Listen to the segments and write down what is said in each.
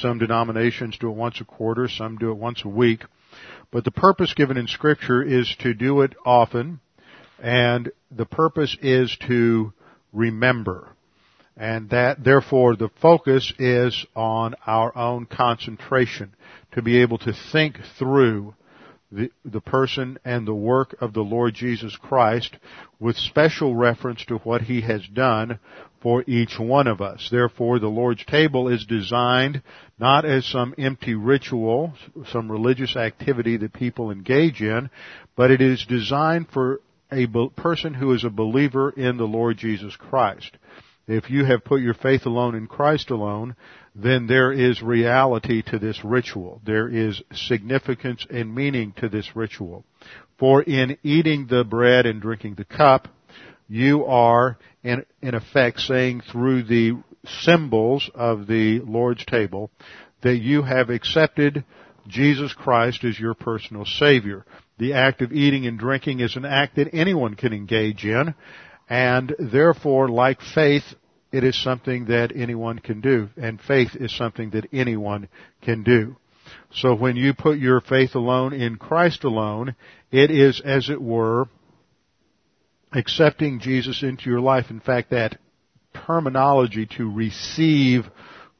Some denominations do it once a quarter, some do it once a week. But the purpose given in Scripture is to do it often, and the purpose is to remember. And that, therefore, the focus is on our own concentration, to be able to think through the person and the work of the Lord Jesus Christ with special reference to what He has done for each one of us. Therefore, the Lord's table is designed not as some empty ritual, some religious activity that people engage in, but it is designed for a person who is a believer in the Lord Jesus Christ. If you have put your faith alone in Christ alone, then there is reality to this ritual. There is significance and meaning to this ritual. For in eating the bread and drinking the cup, you are, in effect, saying through the symbols of the Lord's table that you have accepted Jesus Christ as your personal Savior. The act of eating and drinking is an act that anyone can engage in. And therefore, like faith, it is something that anyone can do. And faith is something that anyone can do. So when you put your faith alone in Christ alone, it is, as it were, accepting Jesus into your life. In fact, that terminology to receive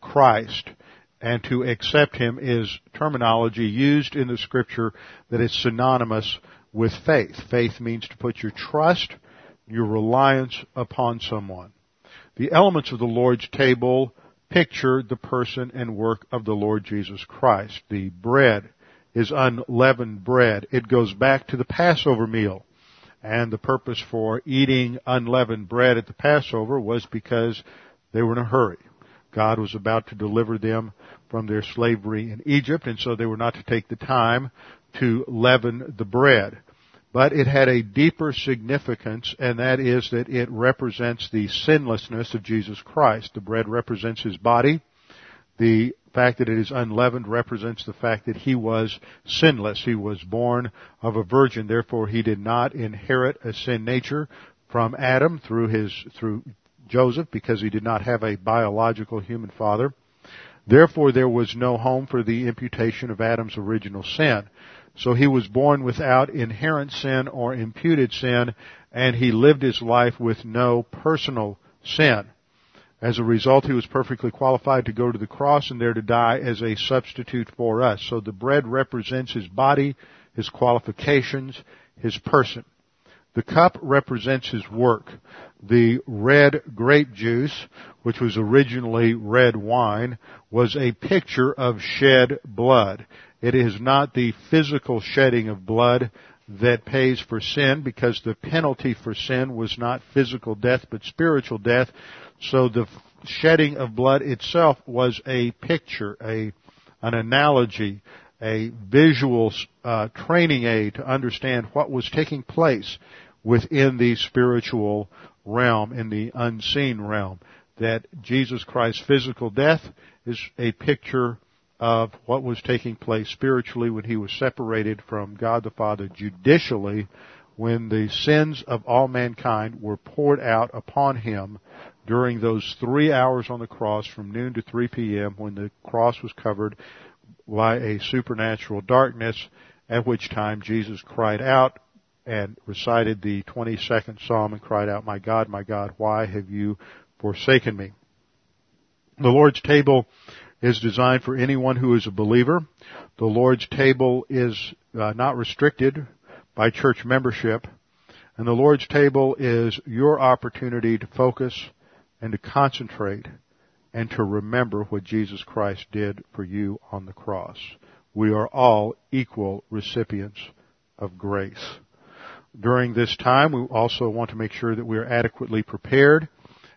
Christ and to accept Him is terminology used in the Scripture that is synonymous with faith. Faith means to put your trust, your reliance upon someone. The elements of the Lord's table picture the person and work of the Lord Jesus Christ. The bread is unleavened bread. It goes back to the Passover meal. And the purpose for eating unleavened bread at the Passover was because they were in a hurry. God was about to deliver them from their slavery in Egypt, and so they were not to take the time to leaven the bread. But it had a deeper significance, and that is that it represents the sinlessness of Jesus Christ. The bread represents His body. The fact that it is unleavened represents the fact that He was sinless. He was born of a virgin. Therefore, He did not inherit a sin nature from Adam through Joseph, because He did not have a biological human father. Therefore, there was no home for the imputation of Adam's original sin. So He was born without inherent sin or imputed sin, and He lived His life with no personal sin. As a result, He was perfectly qualified to go to the cross and there to die as a substitute for us. So the bread represents His body, His qualifications, His person. The cup represents His work. The red grape juice, which was originally red wine, was a picture of shed blood. It is not the physical shedding of blood that pays for sin, because the penalty for sin was not physical death but spiritual death. So the shedding of blood itself was a picture, an analogy, a visual training aid to understand what was taking place within the spiritual realm, in the unseen realm, that Jesus Christ's physical death is a picture of what was taking place spiritually when He was separated from God the Father judicially, when the sins of all mankind were poured out upon Him during those 3 hours on the cross from noon to 3 p.m. when the cross was covered by a supernatural darkness, at which time Jesus cried out, and recited the 22nd Psalm and cried out, my God, why have you forsaken me?" The Lord's table is designed for anyone who is a believer. The Lord's table is not restricted by church membership. And the Lord's table is your opportunity to focus and to concentrate and to remember what Jesus Christ did for you on the cross. We are all equal recipients of grace. During this time, we also want to make sure that we are adequately prepared.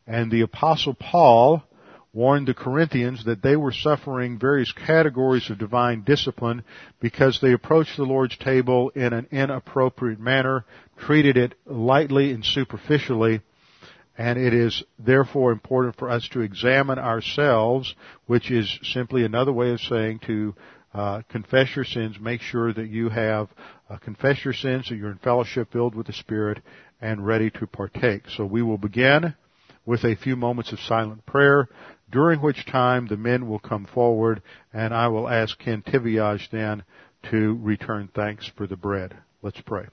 And the Apostle Paul warned the Corinthians that they were suffering various categories of divine discipline because they approached the Lord's table in an inappropriate manner, treated it lightly and superficially. And it is therefore important for us to examine ourselves, which is simply another way of saying to confess your sins, make sure that you have confessed your sins, that you're in fellowship, filled with the Spirit, and ready to partake. So we will begin with a few moments of silent prayer. during which time the men will come forward, and I will ask Ken Tiviage then to return thanks for the bread. Let's pray.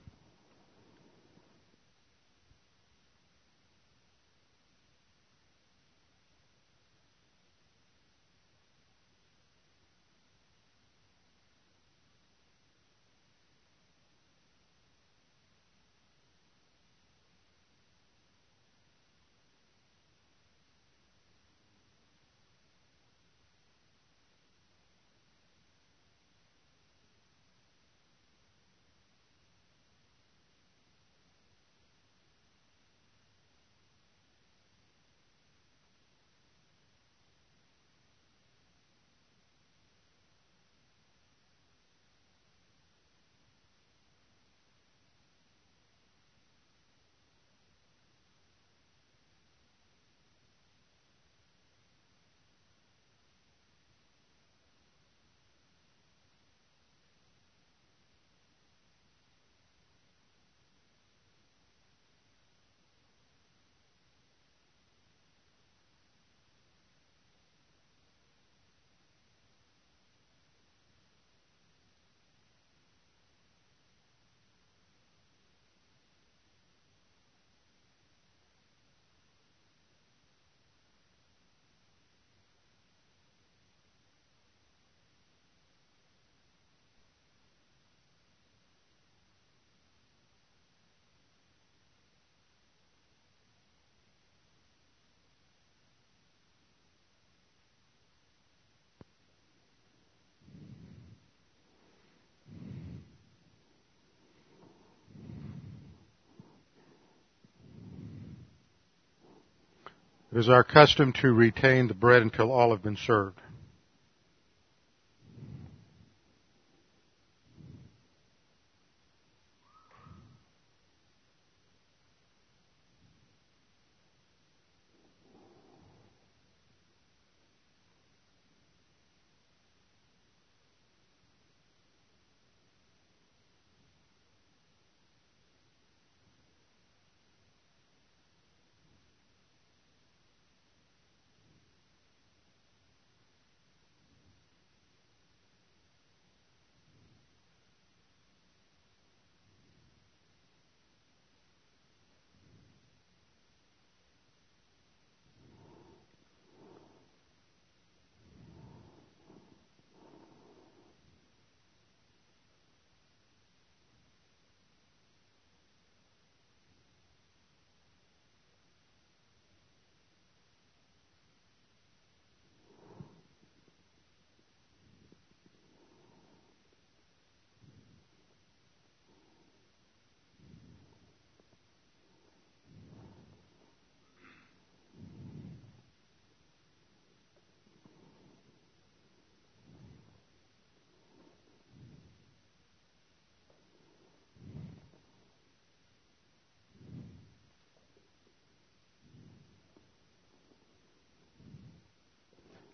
It is our custom to retain the bread until all have been served.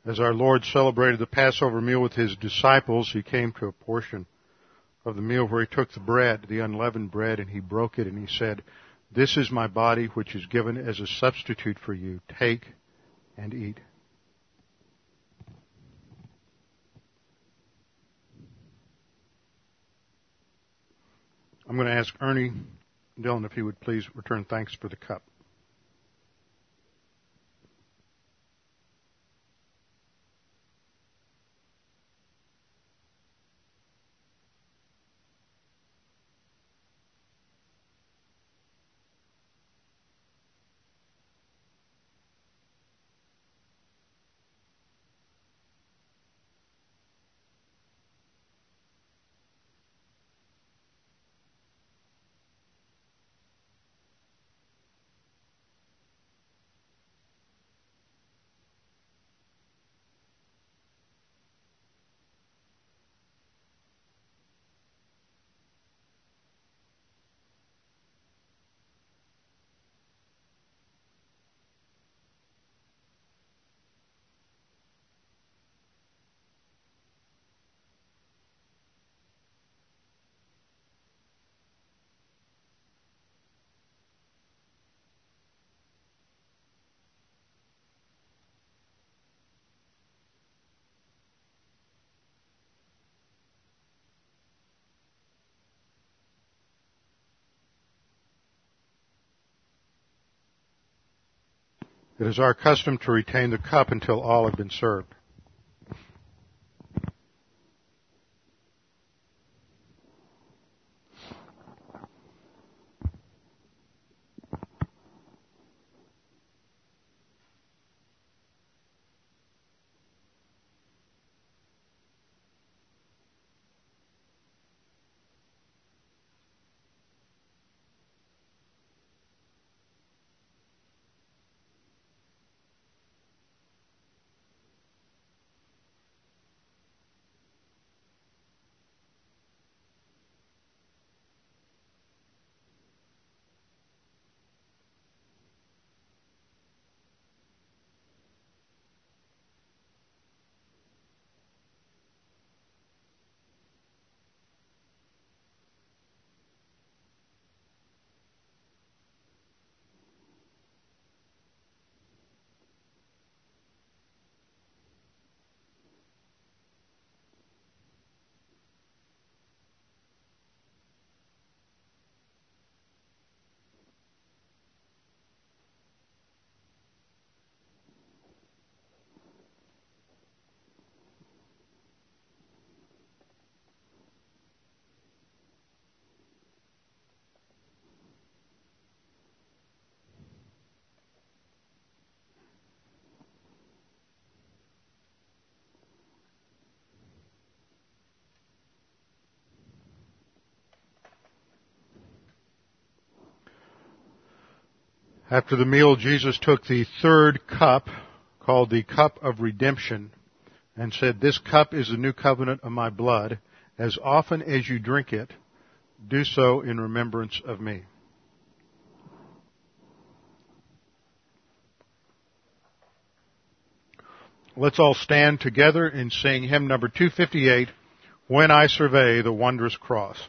As our Lord celebrated the Passover meal with his disciples, he came to a portion of the meal where he took the bread, the unleavened bread, and he broke it, and he said, "This is my body which is given as a substitute for you. Take and eat." I'm going to ask Ernie Dillon if he would please return thanks for the cup. It is our custom to retain the cup until all have been served. After the meal, Jesus took the third cup, called the cup of redemption, and said, "This cup is the new covenant of my blood. As often as you drink it, do so in remembrance of me." Let's all stand together and sing hymn number 258, "When I Survey the Wondrous Cross."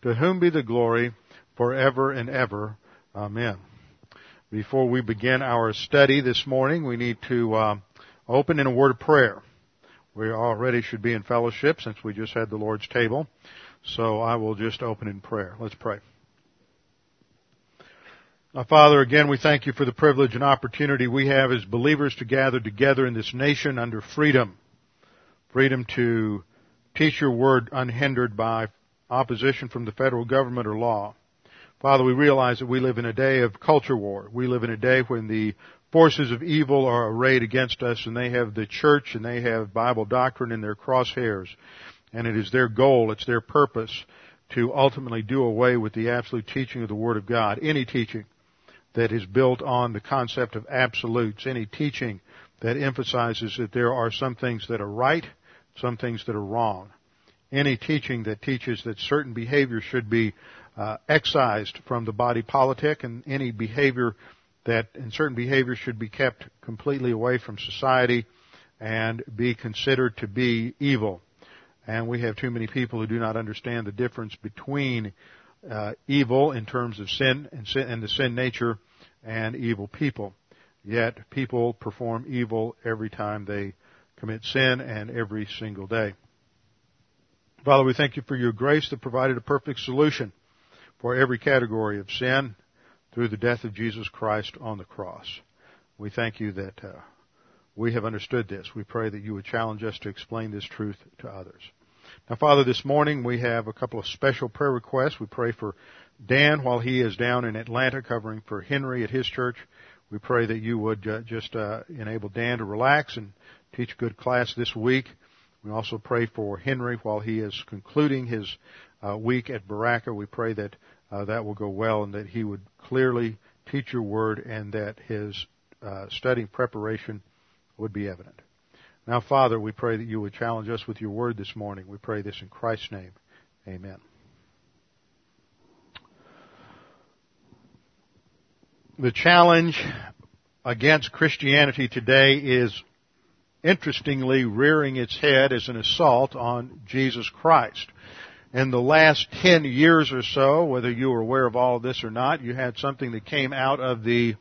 to whom be the glory forever and ever. Amen. Before we begin our study this morning, we need to open in a word of prayer. We already should be in fellowship since we just had the Lord's table. So I will just open in prayer. Let's pray. Now, Father, again, we thank you for the privilege and opportunity we have as believers to gather together in this nation under freedom. Freedom to teach your word unhindered by opposition from the federal government or law. Father, we realize that we live in a day of culture war. We live in a day when the forces of evil are arrayed against us, and they have the church and they have Bible doctrine in their crosshairs. And it is their goal, it's their purpose to ultimately do away with the absolute teaching of the Word of God. Any teaching that is built on the concept of absolutes, any teaching that emphasizes that there are some things that are right, some things that are wrong, any teaching that teaches that certain behavior should be excised from the body politic, and any behavior that, and certain behavior should be kept completely away from society and be considered to be evil. And we have too many people who do not understand the difference between evil in terms of sin and the sin nature and evil people. Yet people perform evil every time they commit sin and every single day. Father, we thank you for your grace that provided a perfect solution for every category of sin through the death of Jesus Christ on the cross. We thank you that we have understood this. We pray that you would challenge us to explain this truth to others. Now, Father, this morning we have a couple of special prayer requests. We pray for Dan while he is down in Atlanta covering for Henry at his church. We pray that you would just enable Dan to relax and teach a good class this week. We also pray for Henry while he is concluding his week at Baraka. We pray that that will go well and that he would clearly teach your word and that his study preparation would be evident. Now, Father, we pray that you would challenge us with your word this morning. We pray this in Christ's name. Amen. The challenge against Christianity today is interestingly rearing its head as an assault on Jesus Christ. In the last 10 years or so, whether you were aware of all of this or not, you had something that came out of the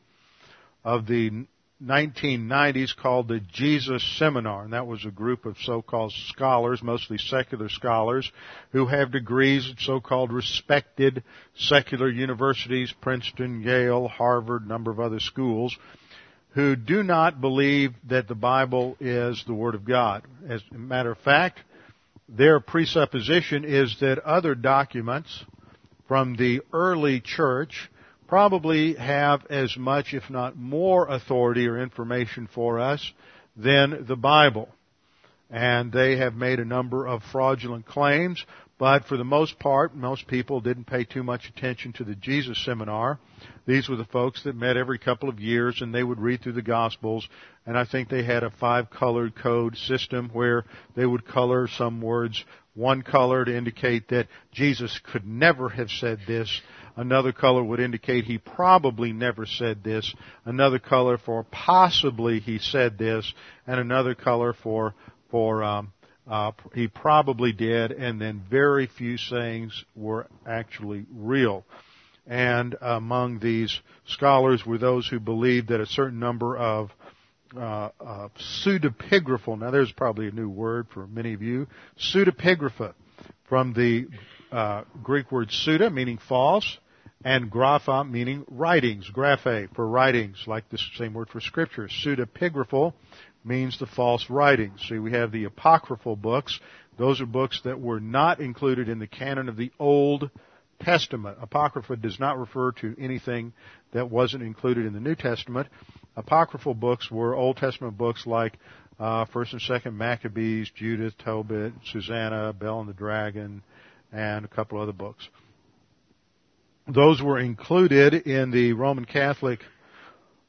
1990s called the Jesus Seminar, and that was a group of so-called scholars, mostly secular scholars, who have degrees at so-called respected secular universities, Princeton, Yale, Harvard, a number of other schools, who do not believe that the Bible is the Word of God. As a matter of fact, their presupposition is that other documents from the early church probably have as much, if not more, authority or information for us than the Bible. And they have made a number of fraudulent claims, but for the most part, most people didn't pay too much attention to the Jesus Seminar. These were the folks that met every couple of years, and they would read through the Gospels, and I think they had a 5-colored code system where they would color some words, one color to indicate that Jesus could never have said this. Another color would indicate he probably never said this. Another color for possibly he said this. And another color for he probably did. And then very few sayings were actually real. And among these scholars were those who believed that a certain number of pseudepigraphal, now there's probably a new word for many of you, pseudepigrapha, from the Greek word pseudo, meaning false, and grapha meaning writings, graphe for writings, like the same word for scripture. Pseudepigraphal means the false writings. See, we have the apocryphal books. Those are books that were not included in the canon of the Old Testament. Apocrypha does not refer to anything that wasn't included in the New Testament. Apocryphal books were Old Testament books like 1st and 2nd Maccabees, Judith, Tobit, Susanna, Bel and the Dragon, and a couple other books. Those were included in the Roman Catholic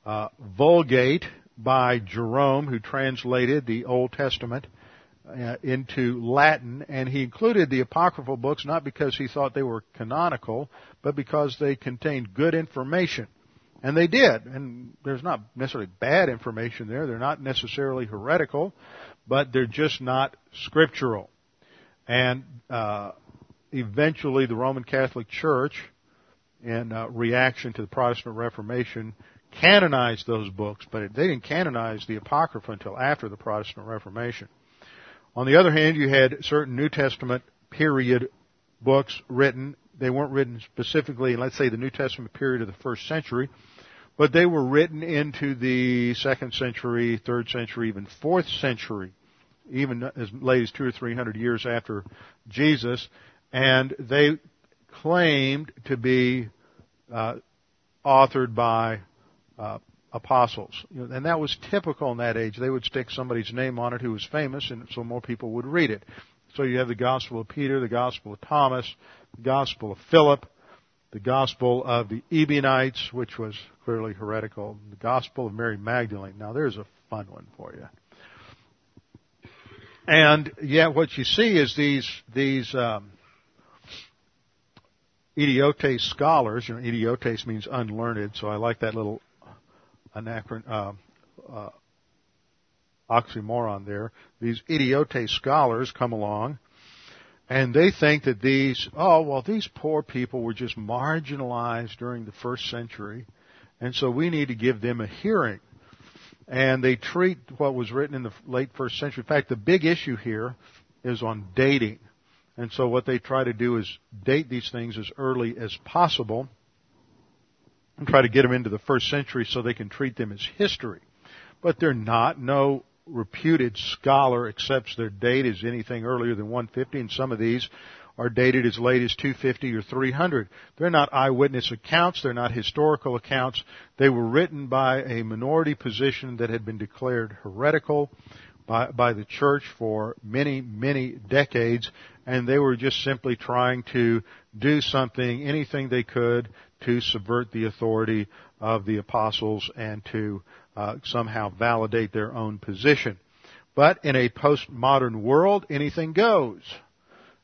Vulgate by Jerome, who translated the Old Testament into Latin, and he included the apocryphal books not because he thought they were canonical, but because they contained good information. And they did, and there's not necessarily bad information there. They're not necessarily heretical, but they're just not scriptural. And eventually the Roman Catholic Church, in reaction to the Protestant Reformation, canonized those books, but they didn't canonize the Apocrypha until after the Protestant Reformation. On the other hand, you had certain New Testament period books written. They weren't written specifically in, let's say, the New Testament period of the first century, but they were written into the second century, third century, even fourth century, even as late as 200 or 300 years after Jesus, and they claimed to be authored by apostles. And that was typical in that age. They would stick somebody's name on it who was famous, and so more people would read it. So you have the Gospel of Peter, the Gospel of Thomas, the Gospel of Philip, the Gospel of the Ebionites, which was clearly heretical, the Gospel of Mary Magdalene. Now, there's a fun one for you. And yet what you see is these idiotes scholars. You know, idiotes means unlearned, so I like that little oxymoron there. These idiotes scholars come along, and they think that these poor people were just marginalized during the first century, and so we need to give them a hearing. And they treat what was written in the late first century. In fact, the big issue here is on dating. And so what they try to do is date these things as early as possible and try to get them into the first century so they can treat them as history. But they're not. No reputed scholar accepts their date as anything earlier than 150, and some of these are dated as late as 250 or 300. They're not eyewitness accounts. They're not historical accounts. They were written by a minority position that had been declared heretical by the church for many, many decades, and they were just simply trying to do something, anything they could, to subvert the authority of the apostles and to somehow validate their own position. But in a postmodern world, anything goes.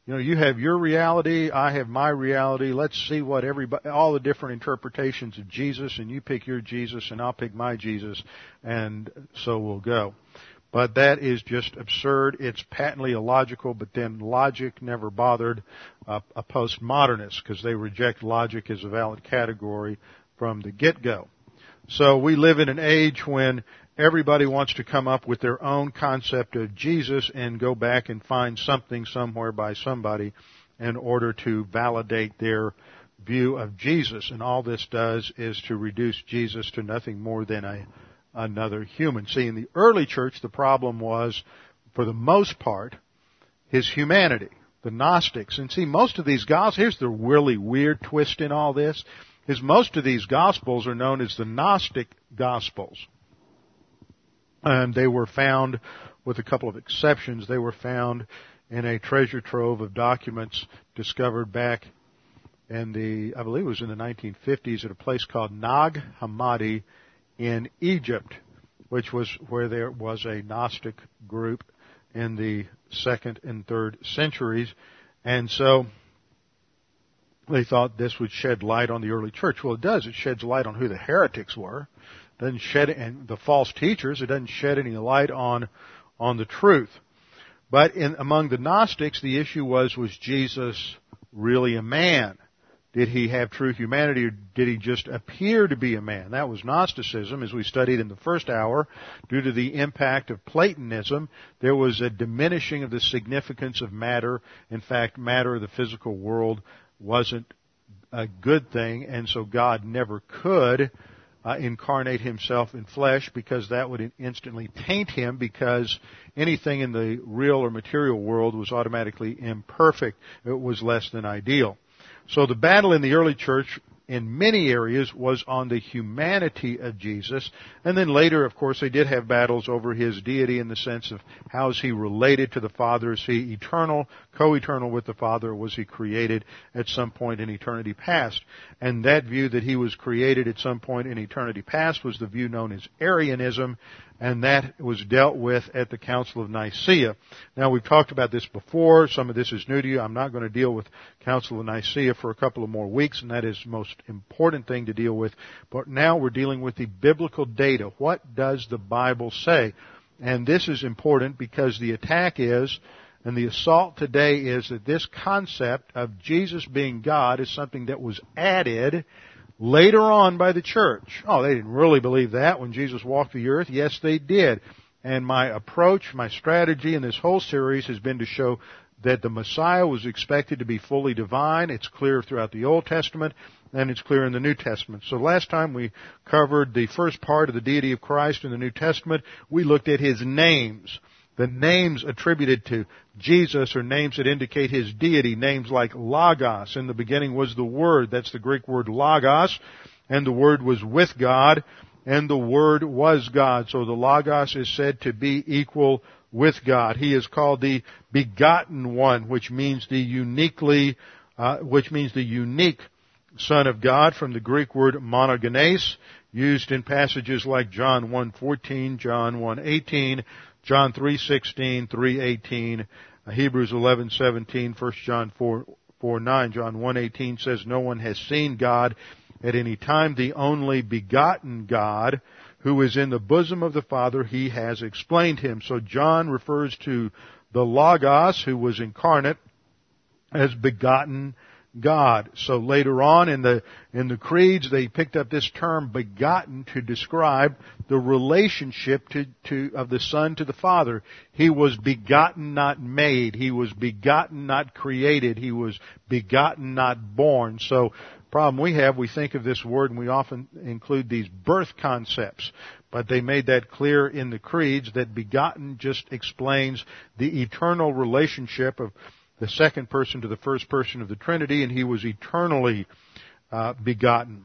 You know, you have your reality, I have my reality. Let's see what all the different interpretations of Jesus, and you pick your Jesus, and I'll pick my Jesus, and so we'll go. But that is just absurd. It's patently illogical, but then logic never bothered a postmodernist because they reject logic as a valid category from the get-go. So we live in an age when everybody wants to come up with their own concept of Jesus and go back and find something somewhere by somebody in order to validate their view of Jesus. And all this does is to reduce Jesus to nothing more than another human. See, in the early church, the problem was, for the most part, his humanity, the Gnostics. And see, most of these Gospels, here's the really weird twist in all this, is most of these Gospels are known as the Gnostic Gospels. And they were found, with a couple of exceptions, they were found in a treasure trove of documents discovered back in I believe it was in the 1950s at a place called Nag Hammadi in Egypt, which was where there was a Gnostic group in the 2nd and 3rd centuries. And so they thought this would shed light on the early church. Well, it does. It sheds light on who the heretics were. It doesn't shed, and the false teachers. It doesn't shed any light on the truth. But among the Gnostics, the issue was Jesus really a man? Did he have true humanity, or did he just appear to be a man? That was Gnosticism, as we studied in the first hour. Due to the impact of Platonism, there was a diminishing of the significance of matter. In fact, matter of the physical world wasn't a good thing, and so God never could incarnate himself in flesh, because that would instantly taint him, because anything in the real or material world was automatically imperfect. It was less than ideal. So the battle in the early church in many areas was on the humanity of Jesus. And then later, of course, they did have battles over his deity in the sense of how is he related to the Father? Is he eternal, co-eternal with the Father? Or was he created at some point in eternity past? And that view that he was created at some point in eternity past was the view known as Arianism, and that was dealt with at the Council of Nicaea. Now, we've talked about this before. Some of this is new to you. I'm not going to deal with Council of Nicaea for a couple of more weeks, and that is the most important thing to deal with. But now we're dealing with the biblical data. What does the Bible say? And this is important because the attack is, and the assault today is, that this concept of Jesus being God is something that was added later on by the church. Oh, they didn't really believe that when Jesus walked the earth. Yes, they did. And my approach, my strategy in this whole series has been to show that the Messiah was expected to be fully divine. It's clear throughout the Old Testament, and it's clear in the New Testament. So last time we covered the first part of the deity of Christ in the New Testament. We looked at his names. The names attributed to Jesus are names that indicate his deity, names like Logos. In the beginning was the Word. That's the Greek word Logos. And the Word was with God, and the Word was God. So the Logos is said to be equal with God. He is called the Begotten One, which means the unique Son of God, from the Greek word monogenes, used in passages like John 1:14, John 1:18, John 3:16, 3:18, Hebrews 11:17, 1 John 4:9, John 1:18 says, "No one has seen God at any time. The only begotten God, who is in the bosom of the Father, he has explained him." So John refers to the Logos, who was incarnate, as begotten God. So later on in the creeds, they picked up this term begotten to describe the relationship of the Son to the Father. He was begotten, not made. He was begotten, not created. He was begotten, not born. So problem we think of this word, and we often include these birth concepts, but they made that clear in the creeds that begotten just explains the eternal relationship of the second person to the first person of the Trinity, and he was eternally begotten.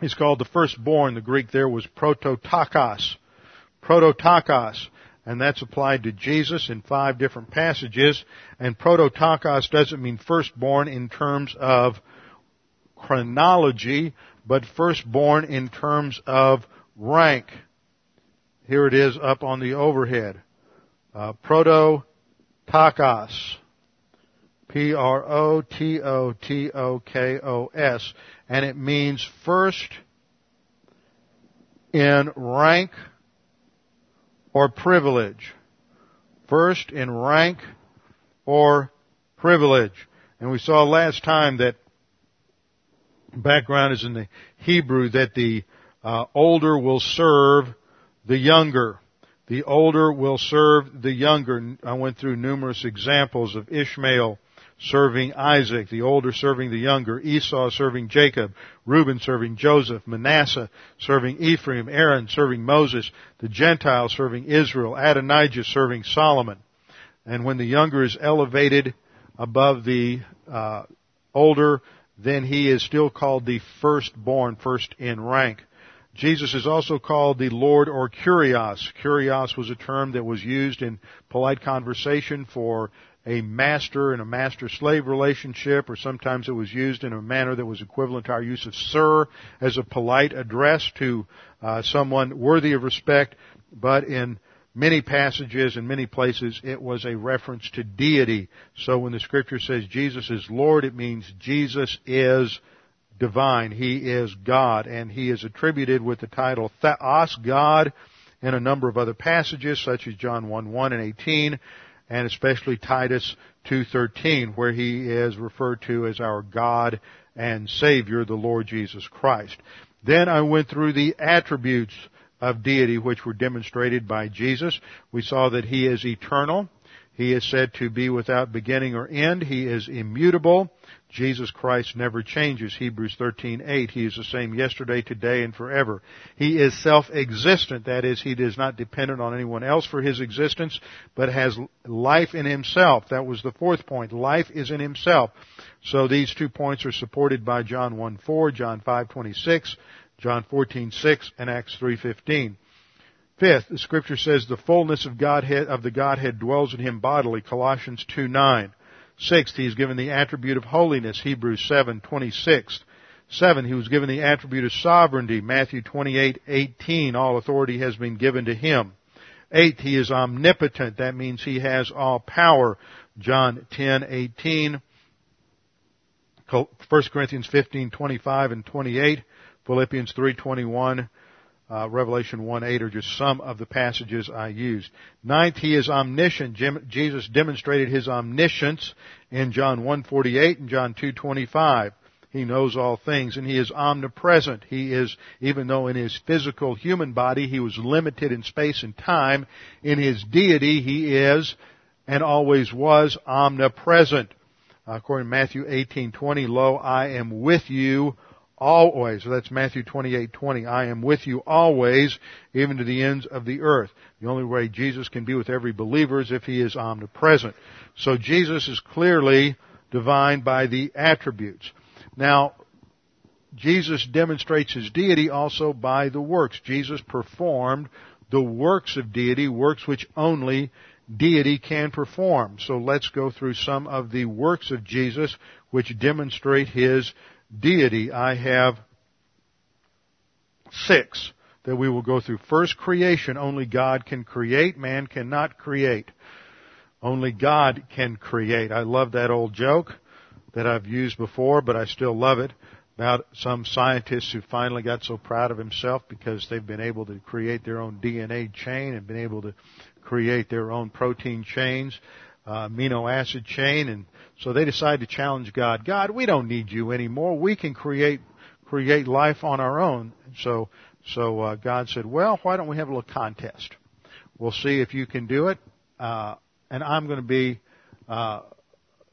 He's called the firstborn. The Greek there was prototokos. Prototokos. And that's applied to Jesus in 5 different passages. And prototokos doesn't mean firstborn in terms of chronology, but firstborn in terms of rank. Here it is up on the overhead. Prototokos, P-R-O-T-O-T-O-K-O-S, and it means first in rank or privilege. First in rank or privilege. And we saw last time that background is in the Hebrew, that the older will serve the younger. The older will serve the younger. I went through numerous examples of Ishmael serving Isaac, the older serving the younger, Esau serving Jacob, Reuben serving Joseph, Manasseh serving Ephraim, Aaron serving Moses, the Gentiles serving Israel, Adonijah serving Solomon. And when the younger is elevated above the older, then he is still called the firstborn, first in rank. Jesus is also called the Lord or Kyrios. Kyrios was a term that was used in polite conversation for a master and a master-slave relationship, or sometimes it was used in a manner that was equivalent to our use of sir as a polite address to someone worthy of respect. But in many passages and many places, it was a reference to deity. So when the Scripture says Jesus is Lord, it means Jesus is divine. He is God, and he is attributed with the title Theos, God, in a number of other passages, such as John 1:1 and 18, and especially Titus 2:13, where he is referred to as our God and Savior, the Lord Jesus Christ. Then I went through the attributes of deity, which were demonstrated by Jesus. We saw that he is eternal. He is said to be without beginning or end. He is immutable. Jesus Christ never changes. Hebrews 13:8. He is the same yesterday, today, and forever. He is self-existent. That is, he is not dependent on anyone else for his existence, but has life in himself. That was the fourth point. Life is in himself. So these 2 points are supported by John 1:4, John 5:26, John 14:6, and Acts 3:15. Fifth, the Scripture says the fullness of the Godhead dwells in him bodily, Colossians 2:9. Sixth, he is given the attribute of holiness, Hebrews 7:26. Seven, he was given the attribute of sovereignty, Matthew 28:18. All authority has been given to him. Eighth, he is omnipotent. That means he has all power, John 10:18. 1 Corinthians 15:25 and 28. Philippians 3:21. Revelation 1:8 are just some of the passages I used. Ninth, he is omniscient. Jesus demonstrated his omniscience in John 1:48 and John 2:25. He knows all things, and he is omnipresent. He is, even though in his physical human body he was limited in space and time, in his deity he is and always was omnipresent. According to Matthew 18:20, "Lo, I am with you always." So that's Matthew 28:20. "I am with you always, even to the ends of the earth." The only way Jesus can be with every believer is if he is omnipresent. So Jesus is clearly divine by the attributes. Now, Jesus demonstrates his deity also by the works. Jesus performed the works of deity, works which only deity can perform. So let's go through some of the works of Jesus which demonstrate his deity. I have 6 that we will go through. First, creation. Only God can create. Man cannot create. Only God can create. I love that old joke that I've used before, but I still love it, about some scientists who finally got so proud of himself because they've been able to create their own DNA chain and been able to create their own protein chains, amino acid chain, and so they decide to challenge God. "God, we don't need you anymore. We can create life on our own." So God said, "Well, why don't we have a little contest? We'll see if you can do it, and I'm going to be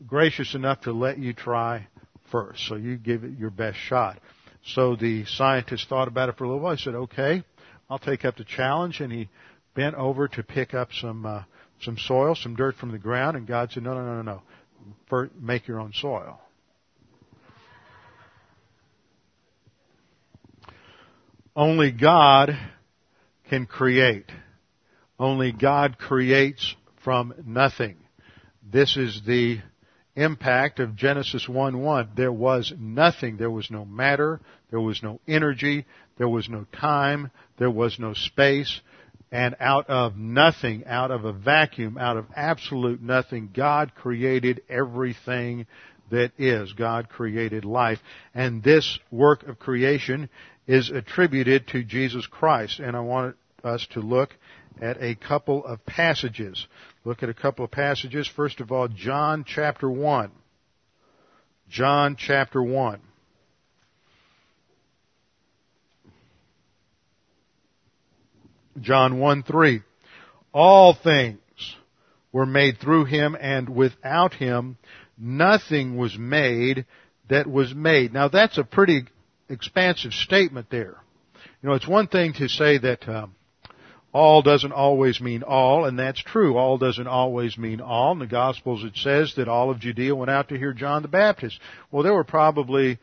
gracious enough to let you try first. So you give it your best shot." So the scientist thought about it for a little while. He said, "Okay, I'll take up the challenge," and he bent over to pick up some soil, some dirt from the ground, and God said, No. "First, make your own soil." Only God can create. Only God creates from nothing. This is the impact of Genesis 1:1. There was nothing. There was no matter. There was no energy. There was no time. There was no space. And out of nothing, out of a vacuum, out of absolute nothing, God created everything that is. God created life. And this work of creation is attributed to Jesus Christ. And I want us to look at a couple of passages. First of all, John chapter 1. John chapter 1. John 1:3, "All things were made through him, and without him nothing was made that was made." Now, that's a pretty expansive statement there. You know, it's one thing to say that all doesn't always mean all, and that's true. All doesn't always mean all. In the Gospels, it says that all of Judea went out to hear John the Baptist. Well, there were probably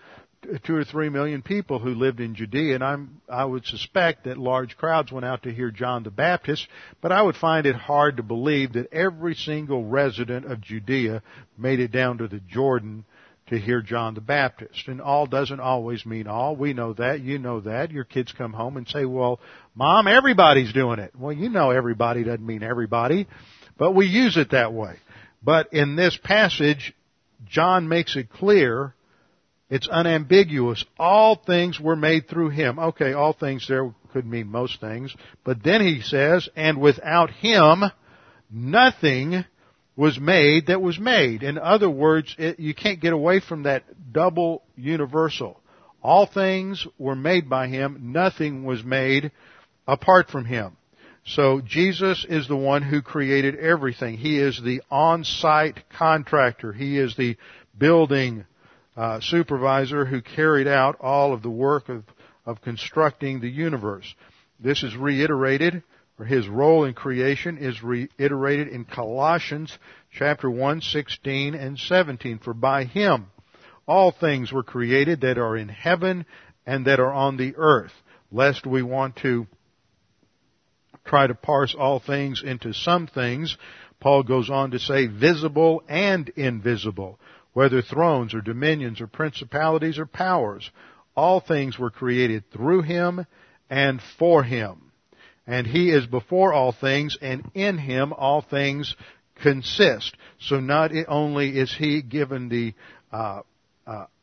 2 or 3 million people who lived in Judea, and I would suspect that large crowds went out to hear John the Baptist, but I would find it hard to believe that every single resident of Judea made it down to the Jordan to hear John the Baptist. And all doesn't always mean all. We know that. You know that. Your kids come home and say, "Well, Mom, everybody's doing it." Well, you know everybody doesn't mean everybody, but we use it that way. But in this passage, John makes it clear. It's unambiguous. All things were made through him. Okay, all things there could mean most things. But then he says, "And without him, nothing was made that was made." In other words, you can't get away from that double universal. All things were made by him. Nothing was made apart from him. So Jesus is the one who created everything. He is the on-site contractor. He is the building supervisor who carried out all of the work of constructing the universe. This is reiterated, or his role in creation is reiterated in Colossians chapter 1, 16 and 17. For by him all things were created that are in heaven and that are on the earth, lest we want to try to parse all things into some things. Paul goes on to say visible and invisible, whether thrones or dominions or principalities or powers. All things were created through him and for him. And he is before all things, and in him all things consist. So not only is he given the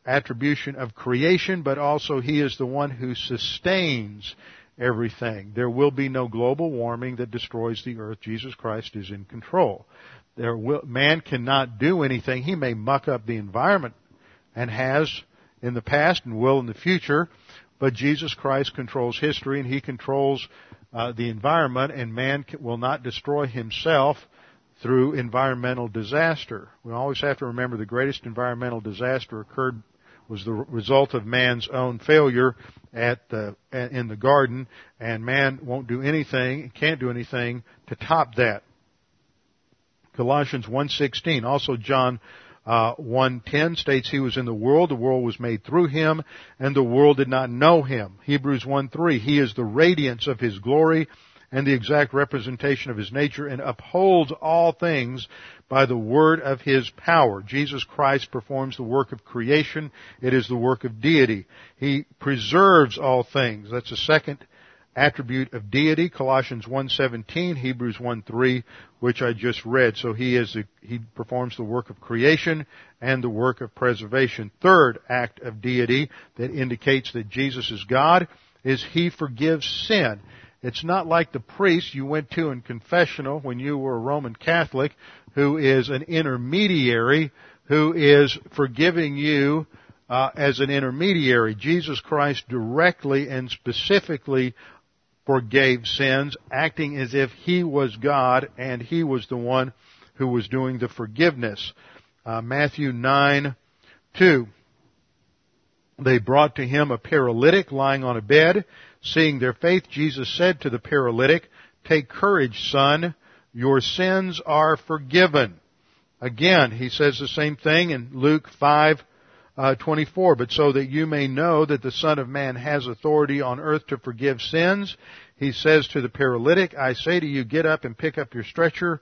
attribution of creation, but also he is the one who sustains everything. There will be no global warming that destroys the earth. Jesus Christ is in control. Man cannot do anything. He may muck up the environment, and has in the past and will in the future, but Jesus Christ controls history, and he controls the environment, and man will not destroy himself through environmental disaster. We always have to remember the greatest environmental disaster was the result of man's own failure in the garden, and man won't do anything, can't do anything to top that. Colossians 1:16. Also John 1:10 states he was in the world was made through him, and the world did not know him. Hebrews 1:3. He is the radiance of his glory and the exact representation of his nature, and upholds all things by the word of his power. Jesus Christ performs the work of creation. It is the work of deity. He preserves all things. That's the second attribute of deity, Colossians 1:17, Hebrews 1:3, which I just read. So he performs the work of creation and the work of preservation. Third act of deity that indicates that Jesus is God is he forgives sin. It's not like the priest you went to in confessional when you were a Roman Catholic, who is an intermediary, who is forgiving you as an intermediary. Jesus Christ directly and specifically forgave sins, acting as if he was God and he was the one who was doing the forgiveness. Matthew 9:2. They brought to him a paralytic lying on a bed. Seeing their faith, Jesus said to the paralytic, "Take courage, son, your sins are forgiven." Again, he says the same thing in Luke 5:24, "But so that you may know that the Son of Man has authority on earth to forgive sins," he says to the paralytic, "I say to you, get up and pick up your stretcher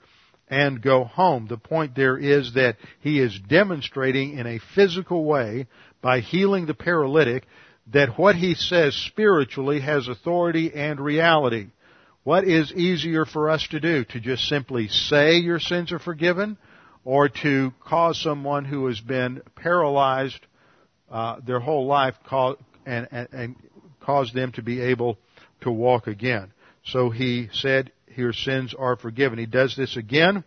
and go home." The point there is that he is demonstrating in a physical way by healing the paralytic that what he says spiritually has authority and reality. What is easier for us to do? To just simply say your sins are forgiven, or to cause someone who has been paralyzed their whole life and cause them to be able to walk again? So he said, "Your sins are forgiven." He does this again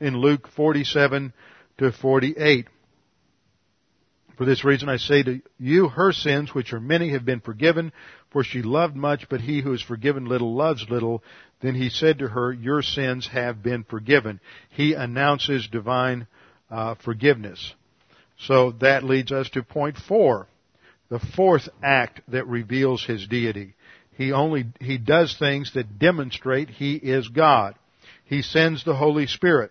in Luke 47-48. "For this reason I say to you, her sins, which are many, have been forgiven, for she loved much, but he who is forgiven little loves little." Then he said to her, "Your sins have been forgiven." He announces divine forgiveness. So that leads us to point 4, the fourth act that reveals his deity. He does things that demonstrate he is God. He sends the Holy Spirit.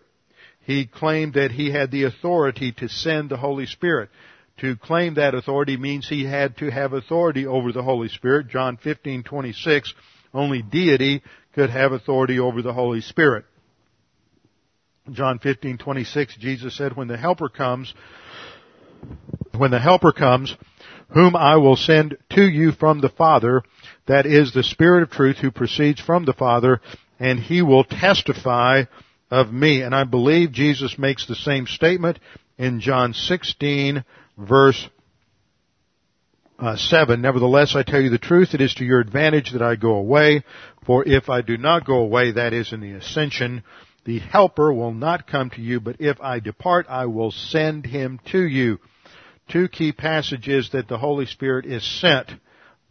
He claimed that he had the authority to send the Holy Spirit. To claim that authority means he had to have authority over the Holy Spirit. John 15:26, only deity could have authority over the Holy Spirit. John 15:26, Jesus said, when the Helper comes, whom I will send to you from the Father, that is the Spirit of truth who proceeds from the Father, and he will testify of me. And I believe Jesus makes the same statement in John 16, verse 7. "Nevertheless, I tell you the truth, it is to your advantage that I go away. For if I do not go away," that is in the ascension, "the Helper will not come to you. But if I depart, I will send him to you." Two key passages that the Holy Spirit is sent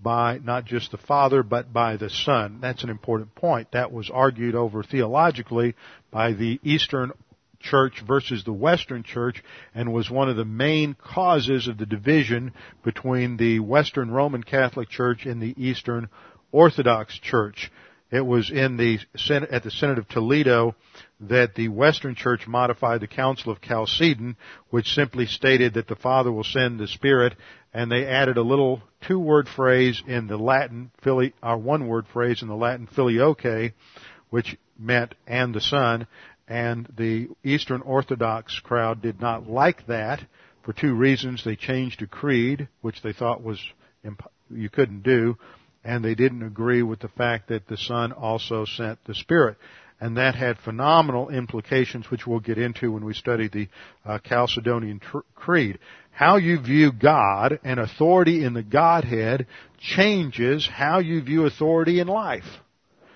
by not just the Father, but by the Son. That's an important point. That was argued over theologically by the Eastern Church versus the Western Church, and was one of the main causes of the division between the Western Roman Catholic Church and the Eastern Orthodox Church. It was in the at the Synod of Toledo that the Western Church modified the Council of Chalcedon, which simply stated that the Father will send the Spirit, and they added a little two-word phrase in the Latin, one-word phrase in the Latin, filioque, which meant and the Son, and the Eastern Orthodox crowd did not like that for two reasons. They changed a creed, which they thought was you couldn't do, and they didn't agree with the fact that the Son also sent the Spirit. And that had phenomenal implications, which we'll get into when we study the Chalcedonian Creed. How you view God and authority in the Godhead changes how you view authority in life.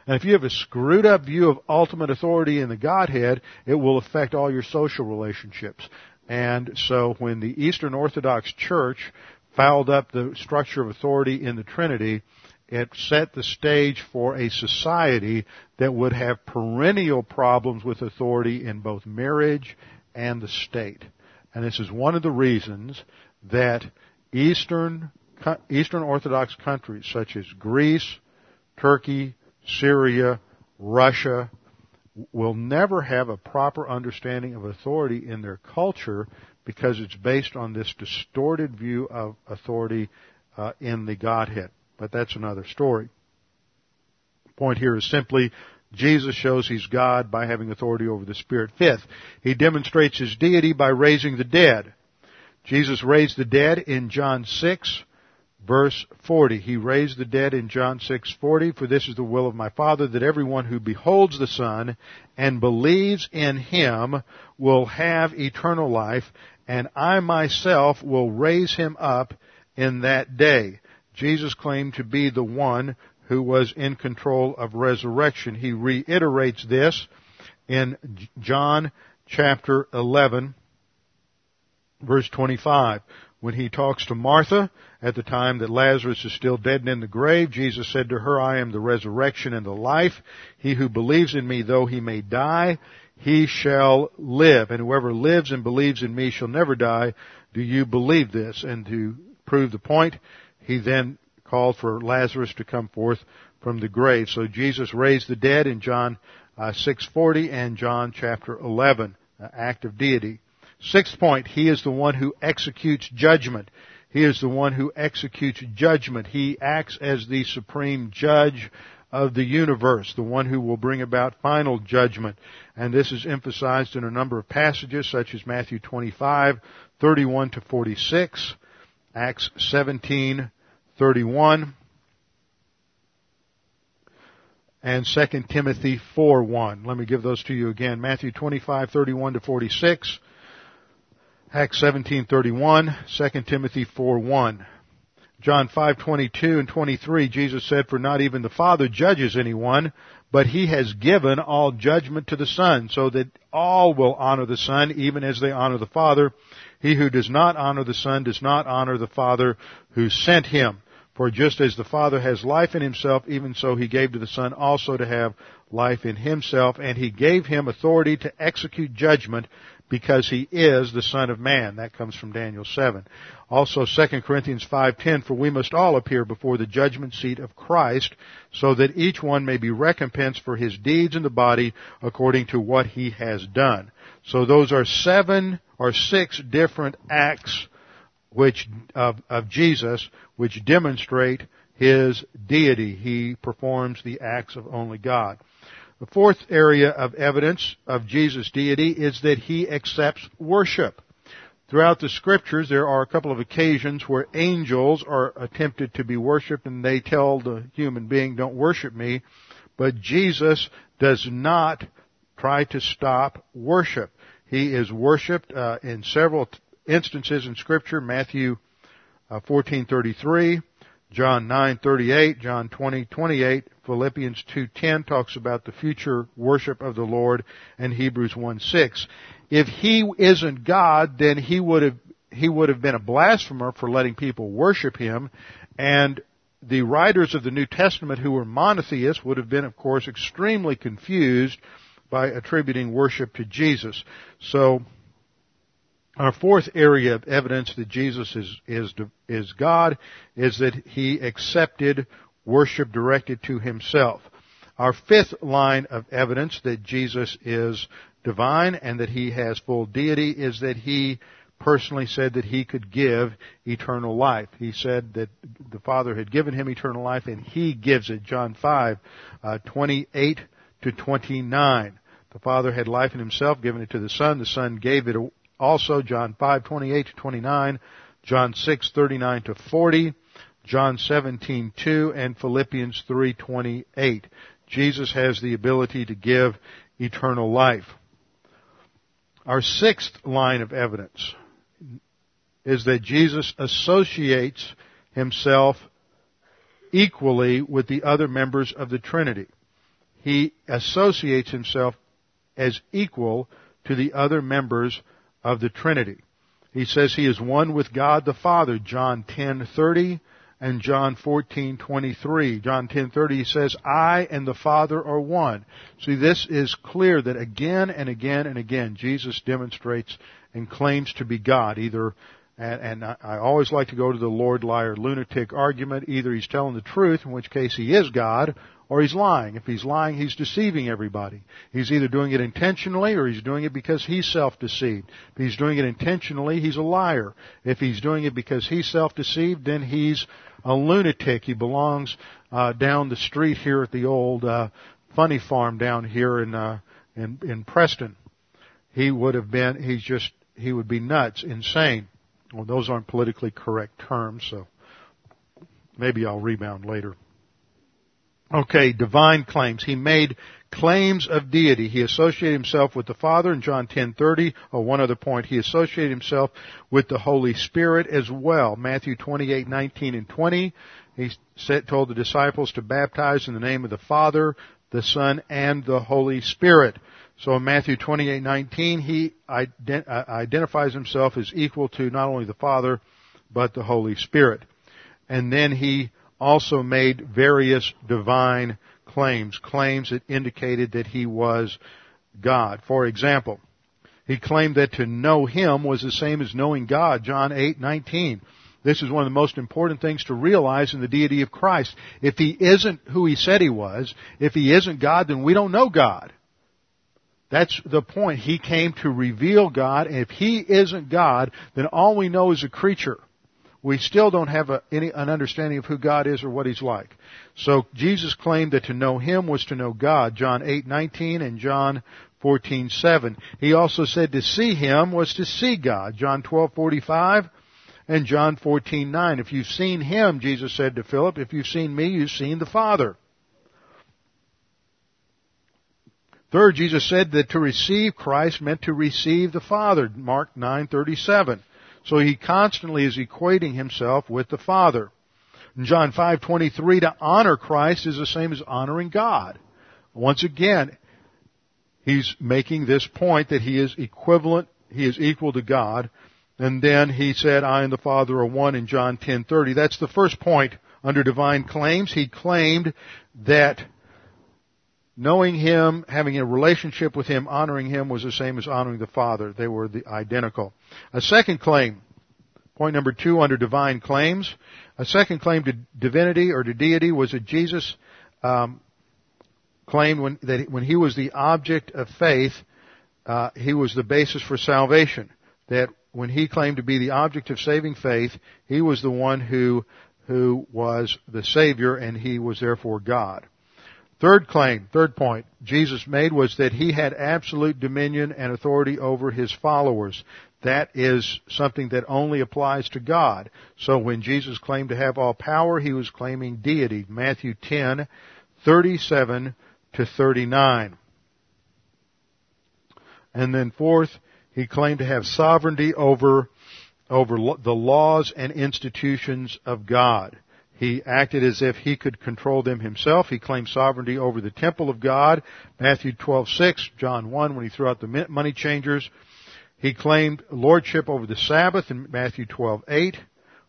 And if you have a screwed-up view of ultimate authority in the Godhead, it will affect all your social relationships. And so when the Eastern Orthodox Church fouled up the structure of authority in the Trinity, it set the stage for a society that would have perennial problems with authority in both marriage and the state. And this is one of the reasons that Eastern Orthodox countries such as Greece, Turkey, Syria, Russia will never have a proper understanding of authority in their culture, because it's based on this distorted view of authority in the Godhead. But that's another story. The point here is simply Jesus shows he's God by having authority over the Spirit. Fifth, he demonstrates his deity by raising the dead. Jesus raised the dead in John 6, verse 40. He raised the dead in John 6:40. For this is the will of my Father, that everyone who beholds the Son and believes in him will have eternal life, and I myself will raise him up in that day. Jesus claimed to be the one who was in control of resurrection. He reiterates this in John chapter 11, verse 25. When he talks to Martha at the time that Lazarus is still dead and in the grave, Jesus said to her, I am the resurrection and the life. He who believes in me, though he may die, he shall live. And whoever lives and believes in me shall never die. Do you believe this? And to prove the point, he then called for Lazarus to come forth from the grave. So Jesus raised the dead in John 6:40 and John chapter 11, an act of deity. Sixth point, he is the one who executes judgment. He is the one who executes judgment. He acts as the supreme judge of the universe, the one who will bring about final judgment. And this is emphasized in a number of passages, such as Matthew 25, 31 to 46, Acts 17, 31, and 2 Timothy 4:1. Let me give those to you again. Matthew 25, 31 to 46, Acts 17, 31, 2 Timothy 4:1. John 5, 22 and 23, Jesus said, for not even the Father judges anyone, but he has given all judgment to the Son, so that all will honor the Son, even as they honor the Father. He who does not honor the Son does not honor the Father who sent him. For just as the Father has life in himself, even so he gave to the Son also to have life in himself. And he gave him authority to execute judgment, because he is the Son of Man. That comes from Daniel 7. Also 2 Corinthians 5:10, for we must all appear before the judgment seat of Christ, so that each one may be recompensed for his deeds in the body according to what he has done. So those are six different acts of Jesus, which demonstrate his deity. He performs the acts of only God. The fourth area of evidence of Jesus' deity is that he accepts worship. Throughout the Scriptures, there are a couple of occasions where angels are attempted to be worshipped, and they tell the human being, don't worship me. But Jesus does not try to stop worship. He is worshipped in several instances in Scripture, Matthew 14:33, John 9:38, John 20:28, Philippians 2:10 talks about the future worship of the Lord, and Hebrews 1:6. If he isn't God, then he would have been a blasphemer for letting people worship him, and the writers of the New Testament who were monotheists would have been, of course, extremely confused by attributing worship to Jesus. So our fourth area of evidence that Jesus is God is that he accepted worship directed to himself. Our fifth line of evidence that Jesus is divine and that he has full deity is that he personally said that he could give eternal life. He said that the Father had given him eternal life and he gives it. John 5, 28 to 29. The Father had life in himself, given it to the Son. The Son gave it also. John 5, 28 to 29. John 6, 39 to 40. John 17, 2. And Philippians 3, 28. Jesus has the ability to give eternal life. Our sixth line of evidence is that Jesus associates himself equally with the other members of the Trinity. He associates himself as equal to the other members of the Trinity. He says he is one with God the Father, John 10:30 and John 14:23. John 10:30, he says, I and the Father are one. See, this is clear that again and again and again, Jesus demonstrates and claims to be God, either, and I always like to go to the Lord, liar, lunatic argument. Either he's telling the truth, in which case he is God, or he's lying. If he's lying, he's deceiving everybody. He's either doing it intentionally or he's doing it because he's self-deceived. If he's doing it intentionally, he's a liar. If he's doing it because he's self-deceived, then he's a lunatic. He belongs down the street here at the old funny farm down here in Preston. He would be nuts, insane. Well, those aren't politically correct terms, so maybe I'll rebound later. Okay, divine claims. He made claims of deity. He associated himself with the Father in John 10:30. Oh, one other point. He associated himself with the Holy Spirit as well. Matthew 28:19 and 20. He told the disciples to baptize in the name of the Father, the Son, and the Holy Spirit. So in Matthew 28:19, he identifies himself as equal to not only the Father, but the Holy Spirit. And then he also made various divine claims that indicated that he was God. For example, he claimed that to know him was the same as knowing God, John 8:19. This is one of the most important things to realize in the deity of Christ. If he isn't who he said he was, if he isn't God, then we don't know God. That's the point. He came to reveal God, and if he isn't God, then all we know is a creature. We still don't have an understanding of who God is or what he's like. So Jesus claimed that to know him was to know God, John 8:19 and John 14:7. He also said to see him was to see God, John 12:45 and John 14:9. If you've seen him, Jesus said to Philip, if you've seen me, you've seen the Father. Third, Jesus said that to receive Christ meant to receive the Father, Mark 9:37. So he constantly is equating himself with the Father. In John 5:23, to honor Christ is the same as honoring God. Once again, he's making this point that he is equivalent, he is equal to God. And then he said, I and the Father are one in John 10:30. That's the first point under divine claims. He claimed that knowing him, having a relationship with him, honoring him was the same as honoring the Father. They were identical. A second claim, point number two under divine claims, a second claim to divinity or to deity was that Jesus claimed that when he was the object of faith, he was the basis for salvation. That when he claimed to be the object of saving faith, he was the one who was the Savior, and he was therefore God. Third claim, third point Jesus made was that he had absolute dominion and authority over his followers. That is something that only applies to God. So when Jesus claimed to have all power, he was claiming deity. Matthew 10:37 to 39. And then fourth, he claimed to have sovereignty over the laws and institutions of God. He acted as if he could control them himself. He claimed sovereignty over the temple of God. Matthew 12:6, John 1, when he threw out the money changers. He claimed lordship over the Sabbath in Matthew 12:8,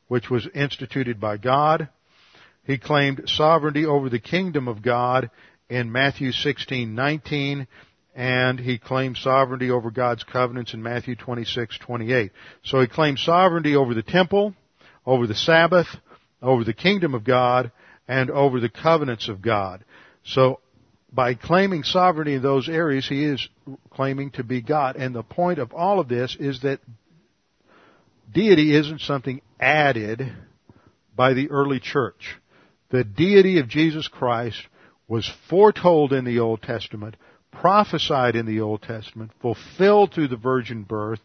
which was instituted by God. He claimed sovereignty over the kingdom of God in Matthew 16:19, and he claimed sovereignty over God's covenants in Matthew 26:28. So he claimed sovereignty over the temple, over the Sabbath, over the kingdom of God, and over the covenants of God. So by claiming sovereignty in those areas, he is claiming to be God. And the point of all of this is that deity isn't something added by the early church. The deity of Jesus Christ was foretold in the Old Testament, prophesied in the Old Testament, fulfilled through the virgin birth,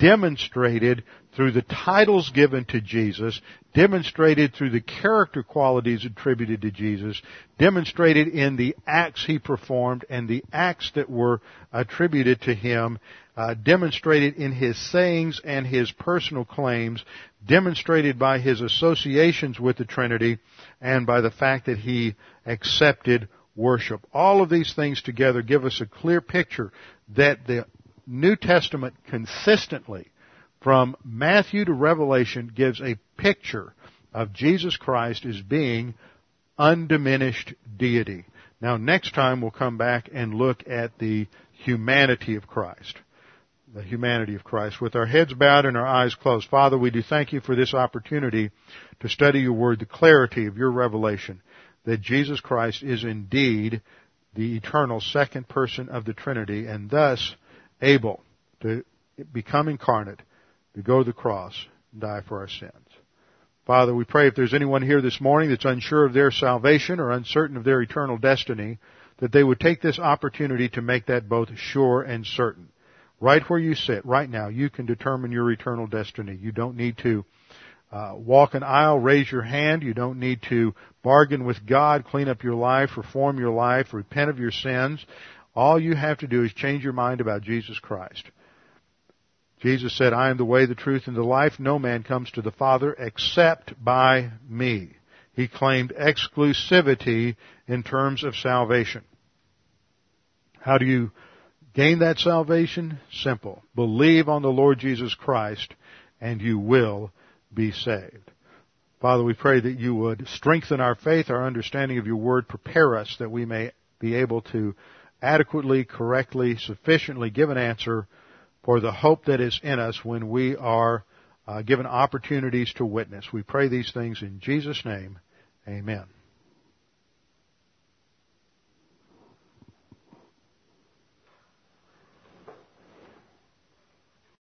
demonstrated through the titles given to Jesus, demonstrated through the character qualities attributed to Jesus, demonstrated in the acts he performed and the acts that were attributed to him, demonstrated in his sayings and his personal claims, demonstrated by his associations with the Trinity, and by the fact that he accepted worship. All of these things together give us a clear picture that the New Testament consistently, from Matthew to Revelation, gives a picture of Jesus Christ as being undiminished deity. Now, next time we'll come back and look at the humanity of Christ. With our heads bowed and our eyes closed, Father, we do thank you for this opportunity to study your word, the clarity of your revelation, that Jesus Christ is indeed the eternal second person of the Trinity, and thus able to become incarnate, to go to the cross and die for our sins. Father, we pray if there's anyone here this morning that's unsure of their salvation or uncertain of their eternal destiny, that they would take this opportunity to make that both sure and certain. Right where you sit, right now, you can determine your eternal destiny. You don't need to walk an aisle, raise your hand. You don't need to bargain with God, clean up your life, reform your life, repent of your sins. All you have to do is change your mind about Jesus Christ. Jesus said, I am the way, the truth, and the life. No man comes to the Father except by me. He claimed exclusivity in terms of salvation. How do you gain that salvation? Simple. Believe on the Lord Jesus Christ, and you will be saved. Father, we pray that you would strengthen our faith, our understanding of your word, prepare us that we may be able to adequately, correctly, sufficiently give an answer for the hope that is in us when we are given opportunities to witness. We pray these things in Jesus' name. Amen.